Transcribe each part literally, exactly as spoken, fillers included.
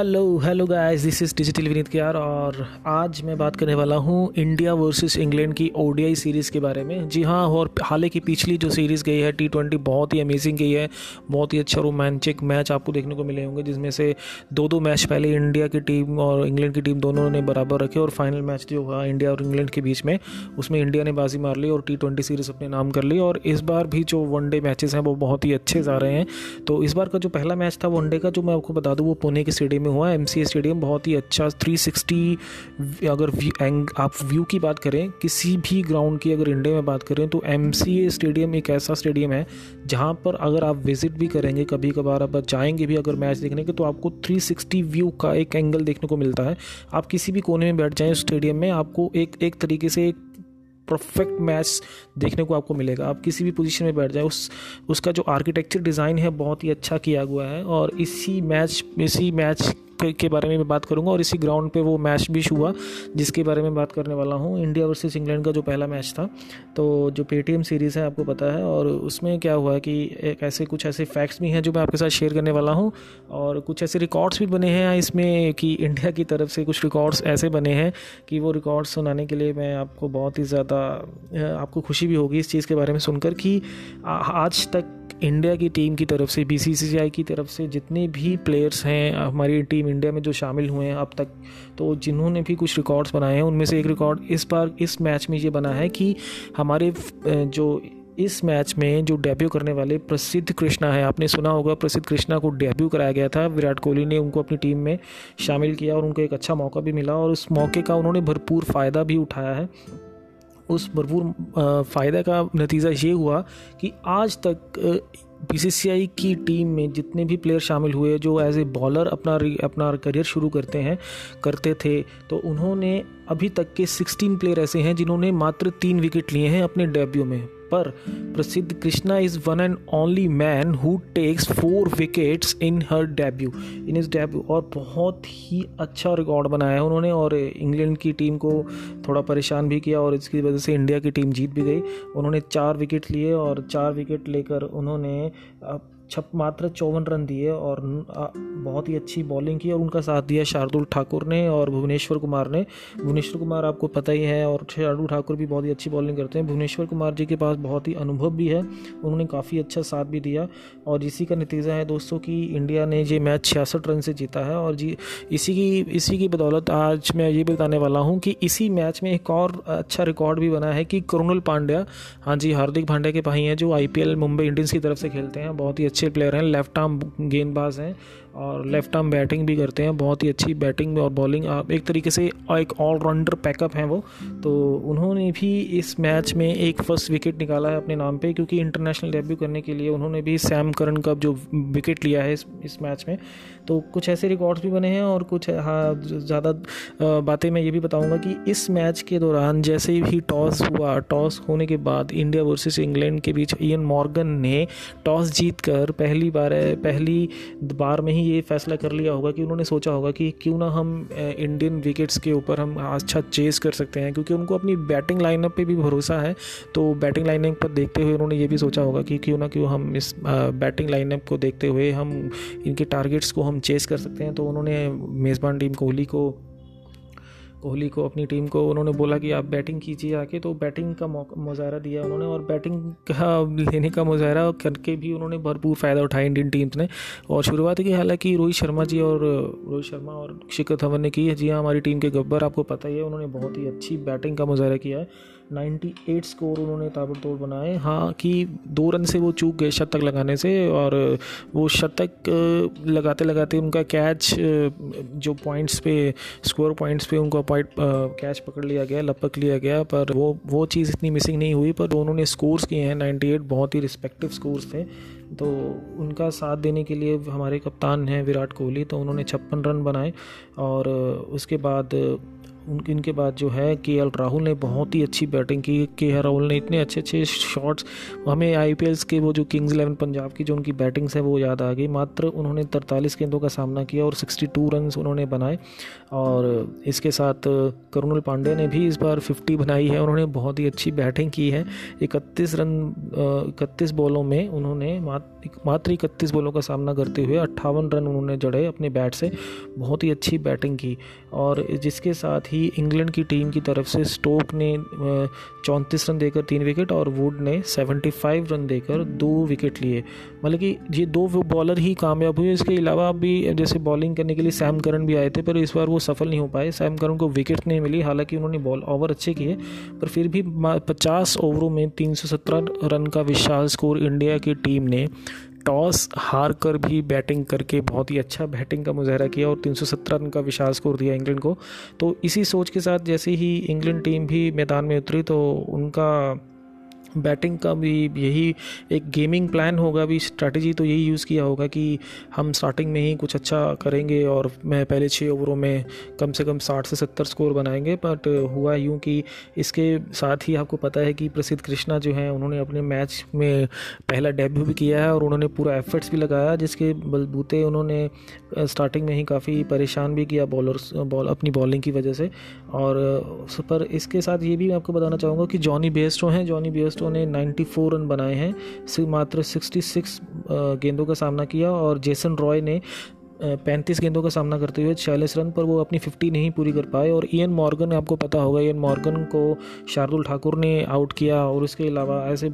Hello hello guys, this is digital Vineet Kyar और आज मैं बात करने वाला हूँ इंडिया वर्सेस इंग्लैंड की ओडीआई सीरीज़ के बारे में। जी हाँ, और हालांकि पिछली जो सीरीज़ गई है टी ट्वेंटी बहुत ही अमेजिंग गई है, बहुत ही अच्छा रोमांचक मैच आपको देखने को मिले होंगे, जिसमें से दो दो मैच पहले इंडिया की टीम और इंग्लैंड की टीम दोनों ने बराबर रखे और फाइनल मैच जो हुआ इंडिया और इंग्लैंड के बीच में, उसमें इंडिया ने बाजी मार ली और टी ट्वेंटी सीरीज़ अपने नाम कर ली। और इस बार भी जो वनडे मैचेस हैं वो बहुत ही अच्छे जा रहे हैं। तो इस बार का जो पहला मैच था वनडे का, जो मैं आपको बता दूँ, वो पुणे के स्टेडियम में हुआ, एमसीए स्टेडियम। बहुत ही अच्छा तीन सौ साठ, अगर आप व्यू की बात करें किसी भी ग्राउंड की, अगर इंडिया में बात करें तो एमसीए स्टेडियम एक ऐसा स्टेडियम है जहां पर अगर आप विजिट भी करेंगे, कभी कभार आप जाएंगे भी अगर मैच देखने के, तो आपको तीन सौ साठ व्यू का एक एंगल देखने को मिलता है। आप किसी भी कोने में बैठ जाएं उस स्टेडियम में, आपको एक एक तरीके से एक परफेक्ट मैच देखने को आपको मिलेगा। आप किसी भी पोजीशन में बैठ जाए। उस उसका जो आर्किटेक्चर डिज़ाइन है बहुत ही अच्छा किया हुआ है। और इसी मैच इसी मैच के बारे में मैं बात करूंगा और इसी ग्राउंड पे वो मैच भी हुआ जिसके बारे में बात करने वाला हूं। इंडिया वर्सेस इंग्लैंड का जो पहला मैच था, तो जो पेटीएम सीरीज़ है आपको पता है, और उसमें क्या हुआ कि एक ऐसे कुछ ऐसे फैक्ट्स भी हैं जो मैं आपके साथ शेयर करने वाला हूं और कुछ ऐसे रिकॉर्ड्स भी बने हैं इसमें कि इंडिया की तरफ से कुछ रिकॉर्ड्स ऐसे बने हैं कि वो रिकॉर्ड सुनाने के लिए मैं आपको बहुत ही ज़्यादा, आपको खुशी भी होगी इस चीज़ के बारे में सुनकर कि आज तक इंडिया की टीम की तरफ से, बीसीसीआई की तरफ से जितने भी प्लेयर्स हैं हमारी टीम इंडिया में जो शामिल हुए हैं अब तक, तो जिन्होंने भी कुछ रिकॉर्ड्स बनाए हैं उनमें से एक रिकॉर्ड इस बार इस मैच में ये बना है कि हमारे जो इस मैच में जो डेब्यू करने वाले प्रसिद्ध कृष्णा है, आपने सुना होगा प्रसिद्ध कृष्णा को डेब्यू कराया गया था, विराट कोहली ने उनको अपनी टीम में शामिल किया और उनको एक अच्छा मौका भी मिला और उस मौके का उन्होंने भरपूर फ़ायदा भी उठाया है। उस भरपूर फ़ायदा का नतीजा ये हुआ कि आज तक बीसीसीआई की टीम में जितने भी प्लेयर शामिल हुए जो एज ए बॉलर अपना अपना करियर शुरू करते हैं करते थे, तो उन्होंने अभी तक के सोलह प्लेयर ऐसे हैं जिन्होंने मात्र तीन विकेट लिए हैं अपने डेब्यू में। पर Prasidh Krishna is one and only man who takes four wickets in her debut in his debut और बहुत ही अच्छा रिकॉर्ड बनाया है उन्होंने और इंग्लैंड की टीम को थोड़ा परेशान भी किया और इसकी वजह से इंडिया की टीम जीत भी गई। उन्होंने चार विकेट लिए और चार विकेट लेकर उन्होंने छप मात्र चौवन रन दिए और बहुत ही अच्छी बॉलिंग की और उनका साथ दिया शार्दुल ठाकुर ने और भुवनेश्वर कुमार ने। भुवनेश्वर कुमार आपको पता ही है और शार्दुल ठाकुर भी बहुत ही अच्छी बॉलिंग करते हैं। भुवनेश्वर कुमार जी के पास बहुत ही अनुभव भी है, उन्होंने काफ़ी अच्छा साथ भी दिया और इसी का नतीजा है दोस्तों कि इंडिया ने ये मैच छियासठ रन से जीता है। और जी इसी की इसी की बदौलत आज मैं ये बताने वाला हूँ कि इसी मैच में एक और अच्छा रिकॉर्ड भी बना है कि कृणाल पांड्या, हाँ जी हार्दिक पांड्या के भाई हैं जो आईपीएल मुंबई इंडियंस की तरफ से खेलते हैं, बहुत ही अच्छे प्लेयर हैं, लेफ्ट आर्म गेंदबाज हैं और लेफ्ट आर्म बैटिंग भी करते हैं, बहुत ही अच्छी बैटिंग और बॉलिंग, एक तरीके से एक ऑलराउंडर पैकअप हैं वो। तो उन्होंने भी इस मैच में एक फर्स्ट विकेट निकाला है अपने नाम पे, क्योंकि इंटरनेशनल डेब्यू करने के लिए उन्होंने भी सैम करन का जो विकेट लिया है इस, इस मैच में। तो कुछ ऐसे रिकॉर्ड्स भी बने हैं और कुछ, हाँ, ज़्यादा बातें मैं ये भी बताऊँगा कि इस मैच के दौरान जैसे ही टॉस हुआ, टॉस होने के बाद इंडिया वर्सेस इंग्लैंड के बीच इयन मॉर्गन ने टॉस जीत कर पहली बार पहली बार में ही ये फैसला कर लिया होगा कि उन्होंने सोचा होगा कि क्यों ना हम इंडियन विकेट्स के ऊपर हम अच्छा चेस कर सकते हैं, क्योंकि उनको अपनी बैटिंग लाइनअप पे भी भरोसा है। तो बैटिंग लाइनअप पर देखते हुए उन्होंने ये भी सोचा होगा कि क्यों ना क्यों हम इस बैटिंग लाइनअप को देखते हुए हम इनके टारगेट्स को हम चेस कर सकते हैं। तो उन्होंने मेज़बान टीम कोहली को कोहली को अपनी टीम को उन्होंने बोला कि आप बैटिंग कीजिए आके, तो बैटिंग का मुजाहरा दिया उन्होंने और बैटिंग का लेने का मुजाहरा करके भी उन्होंने भरपूर फ़ायदा उठाया इंडियन टीम्स ने। और शुरुआत की हालांकि रोहित शर्मा जी और रोहित शर्मा और शिखर धवन ने की है। जी हाँ, हमारी टीम के गब्बर आपको पता ही है, उन्होंने बहुत ही अच्छी बैटिंग का मुजाहरा किया है, अट्ठानवे स्कोर उन्होंने ताबड़तोड़ बनाए। हाँ कि दो रन से वो चूक गए शतक लगाने से और वो शतक लगाते लगाते उनका कैच जो पॉइंट्स पे स्कोर पॉइंट्स पे उनका पॉइंट कैच पकड़ लिया गया, लपक लिया गया, पर वो वो चीज़ इतनी मिसिंग नहीं हुई। पर उन्होंने स्कोर्स किए हैं अट्ठानवे, बहुत ही रिस्पेक्टिव स्कोर्स थे। तो उनका साथ देने के लिए हमारे कप्तान हैं विराट कोहली, तो उन्होंने छप्पन रन बनाए और उसके बाद उनके इनके बाद जो है के एल राहुल ने बहुत ही अच्छी बैटिंग की। के एल राहुल ने इतने अच्छे अच्छे शॉट्स, हमें आईपीएल्स के वो जो किंग्स इलेवन पंजाब की जो उनकी बैटिंग्स है वो याद आ गई। मात्र उन्होंने तैंतालीस गेंदों का सामना किया और बासठ रन उन्होंने बनाए, और इसके साथ करुणाल पांड्या ने भी इस बार पचास बनाई है। उन्होंने बहुत ही अच्छी बैटिंग की है। इकतीस रन इकतीस बॉलों में उन्होंने मात्र इकतीस बॉलों का सामना करते हुए अट्ठावन रन उन्होंने जड़े अपने बैट से, बहुत ही अच्छी बैटिंग की। और जिसके साथ ही इंग्लैंड की टीम की तरफ से स्टोक ने चौंतीस रन देकर तीन विकेट और वुड ने पचहत्तर रन देकर दो विकेट लिए। मतलब कि ये दो बॉलर ही कामयाब हुए। इसके अलावा भी जैसे बॉलिंग करने के लिए सैम करन भी आए थे, पर इस बार वो सफल नहीं हो पाए। सैम करन को विकेट नहीं मिली, हालांकि उन्होंने बॉल ओवर अच्छे किए, पर फिर भी पचास ओवरों में तीन सौ सत्रह रन का विशाल स्कोर इंडिया की टीम ने टॉस हार कर भी बैटिंग करके बहुत ही अच्छा बैटिंग का मुजाहरा किया और तीन सौ सत्रह रन का विशाल स्कोर दिया इंग्लैंड को। तो इसी सोच के साथ जैसे ही इंग्लैंड टीम भी मैदान में उतरी तो उनका बैटिंग का भी यही एक गेमिंग प्लान होगा, भी स्ट्रैटेजी तो यही यूज़ किया होगा कि हम स्टार्टिंग में ही कुछ अच्छा करेंगे और मैं पहले छः ओवरों में कम से कम साठ से सत्तर स्कोर बनाएंगे। बट हुआ यूँ कि इसके साथ ही आपको पता है कि प्रसिद्ध कृष्णा जो हैं उन्होंने अपने मैच में पहला डेब्यू भी किया है और उन्होंने पूरा एफर्ट्स भी लगाया, जिसके बलबूते उन्होंने स्टार्टिंग में ही काफ़ी परेशान भी किया बॉलर्स बॉल अपनी बॉलिंग की वजह से। और पर इसके साथ ये भी मैं आपको बताना चाहूँगा कि जॉनी बेस्टो हैं जॉनी बेस्टो ने चौरानवे रन बनाए हैं, मात्र छियासठ गेंदों का सामना किया, और जेसन रॉय ने पैंतीस गेंदों का सामना करते हुए छियालीस रन, पर वो अपनी पचास नहीं पूरी कर पाए। और इयन मॉर्गन, आपको पता होगा, इयन मॉर्गन को शार्दुल ठाकुर ने आउट किया और इसके अलावा ऐसे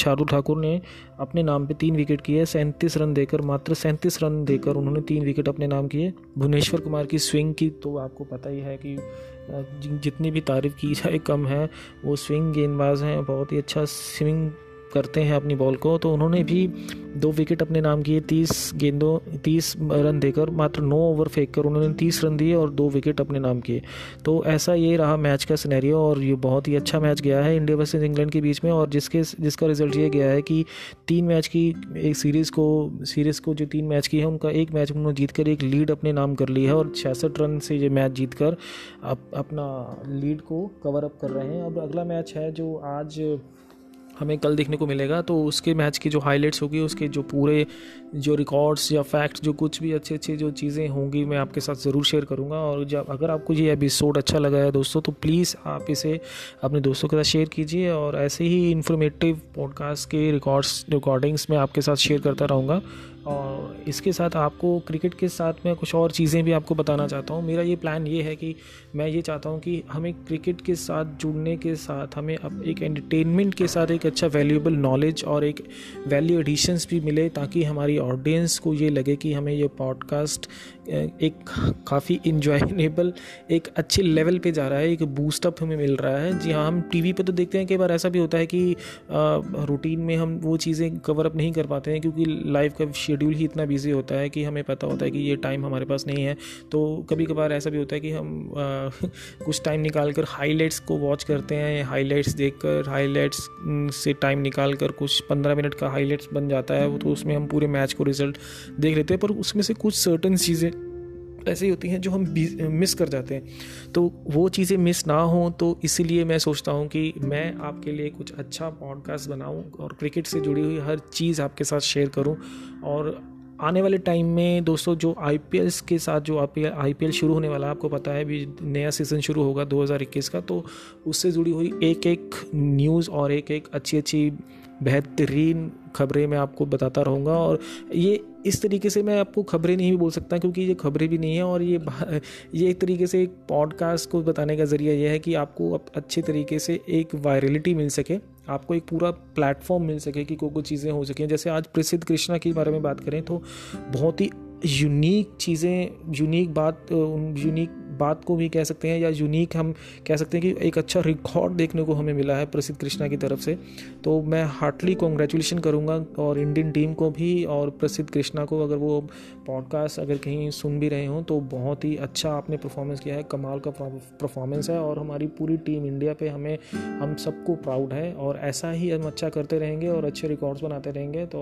शार्दुल ठाकुर ने अपने नाम पे तीन विकेट किए, सैंतीस रन देकर मात्र सैंतीस रन देकर उन्होंने तीन विकेट अपने नाम किए। भुवनेश्वर कुमार की स्विंग की तो आपको पता ही है कि जितनी भी तारीफ़ की जाए कम है। वो स्विंग गेंदबाज हैं, बहुत ही अच्छा स्विंग करते हैं अपनी बॉल को, तो उन्होंने भी दो विकेट अपने नाम किए। तीस गेंदों तीस रन देकर मात्र नौ ओवर फेंक कर उन्होंने तीस रन दिए और दो विकेट अपने नाम किए। तो ऐसा ये रहा मैच का सिनेरियो, और ये बहुत ही अच्छा मैच गया है इंडिया वर्सेस इंग्लैंड के बीच में, और जिसके जिसका रिजल्ट ये गया है कि तीन मैच की एक सीरीज़ को सीरीज़ को जो तीन मैच की है उनका एक मैच उन्होंने जीत कर एक लीड अपने नाम कर ली है, और छियासठ रन से ये मैच जीत कर अप, अपना लीड को कवर अप कर रहे हैं। अब अगला मैच है जो आज हमें कल देखने को मिलेगा, तो उसके मैच की जो हाईलाइट्स होगी, उसके जो पूरे जो रिकॉर्ड्स या फैक्ट्स जो कुछ भी अच्छे अच्छे जो चीज़ें होंगी मैं आपके साथ ज़रूर शेयर करूंगा। और जब अगर आपको ये एपिसोड अच्छा लगा है दोस्तों, तो प्लीज़ आप इसे अपने दोस्तों के साथ शेयर कीजिए, और ऐसे ही इन्फॉर्मेटिव पॉडकास्ट के रिकॉर्ड्स रिकॉर्डिंग्स मैं आपके साथ शेयर करता रहूँगा। और इसके साथ आपको क्रिकेट के साथ मैं कुछ और चीज़ें भी आपको बताना चाहता हूँ। मेरा ये प्लान ये है कि मैं ये चाहता हूँ कि हमें क्रिकेट के साथ जुड़ने के साथ हमें अब एक एंटरटेनमेंट के साथ एक अच्छा वैल्यूएबल नॉलेज और एक वैल्यू एडिशंस भी मिले, ताकि हमारी ऑडियंस को ये लगे कि हमें ये पॉडकास्ट एक काफ़ी इंजॉयनेबल एक अच्छे लेवल पे जा रहा है, एक बूस्टअप हमें मिल रहा है। जी हाँ, हम टीवी पे तो देखते हैं, कई बार ऐसा भी होता है कि रूटीन में हम वो चीज़ें कवर अप नहीं कर पाते हैं, क्योंकि लाइफ का शेड्यूल ही इतना बिजी होता है कि हमें पता होता है कि ये टाइम हमारे पास नहीं है। तो कभी कभार ऐसा भी होता है कि हम आ, कुछ टाइम निकाल कर हाईलाइट्स को वॉच करते हैं, हाईलाइट्स देख कर हाईलाइट्स से टाइम निकाल कर कुछ पंद्रह मिनट का हाईलाइट्स बन जाता है, तो उसमें हम पूरे मैच को रिजल्ट देख लेते हैं, पर उसमें से कुछ सर्टन चीज़ें ऐसी होती हैं जो हम मिस कर जाते हैं। तो वो चीज़ें मिस ना हों, तो इसीलिए मैं सोचता हूँ कि मैं आपके लिए कुछ अच्छा पॉडकास्ट बनाऊँ और क्रिकेट से जुड़ी हुई हर चीज़ आपके साथ शेयर करूँ। और आने वाले टाइम में दोस्तों जो आईपीएल्स के साथ जो आईपीएल शुरू होने वाला है, आपको पता है भी नया सीज़न शुरू होगा दो हज़ार इक्कीस का, तो उससे जुड़ी हुई एक एक न्यूज़ और एक एक अच्छी अच्छी बेहतरीन खबरें मैं आपको बताता रहूँगा। और ये इस तरीके से मैं आपको खबरें नहीं भी बोल सकता, क्योंकि ये खबरें भी नहीं है, और ये ये एक तरीके से एक पॉडकास्ट को बताने का ज़रिया यह है कि आपको अच्छे तरीके से एक वायरलिटी मिल सके, आपको एक पूरा प्लेटफॉर्म मिल सके कि कोई कोई चीज़ें हो सकें। जैसे आज प्रसिद्ध कृष्णा के बारे में बात करें तो बहुत ही यूनिक चीज़ें यूनिक बात यूनिक बात को भी कह सकते हैं, या यूनिक हम कह सकते हैं कि एक अच्छा रिकॉर्ड देखने को हमें मिला है प्रसिद्ध कृष्णा की तरफ से। तो मैं हार्टली कॉन्ग्रेचुलेशन करूंगा और इंडियन टीम को भी, और प्रसिद्ध कृष्णा को, अगर वो पॉडकास्ट अगर कहीं सुन भी रहे हों तो बहुत ही अच्छा आपने परफॉर्मेंस किया है, कमाल का परफॉर्मेंस है, और हमारी पूरी टीम इंडिया पे हमें हम सबको प्राउड है, और ऐसा ही हम अच्छा करते रहेंगे और अच्छे रिकॉर्ड्स बनाते रहेंगे। तो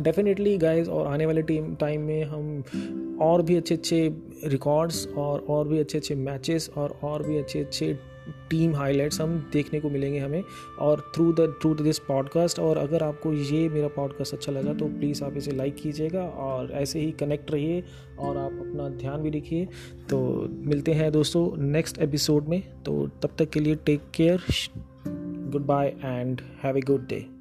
डेफिनेटली गाइज, और आने वाले टीम टाइम में हम और भी अच्छे अच्छे रिकॉर्ड्स और और भी अच्छे अच्छे मैचेस और और भी अच्छे अच्छे टीम हाईलाइट्स हम देखने को मिलेंगे हमें और through the through this podcast. और अगर आपको ये मेरा पॉडकास्ट अच्छा लगा तो प्लीज़ आप इसे लाइक कीजिएगा और ऐसे ही कनेक्ट रहिए और आप अपना ध्यान भी रखिए। तो मिलते हैं दोस्तों नेक्स्ट एपिसोड में, तो तब तक के लिए take care, goodbye and have a good day.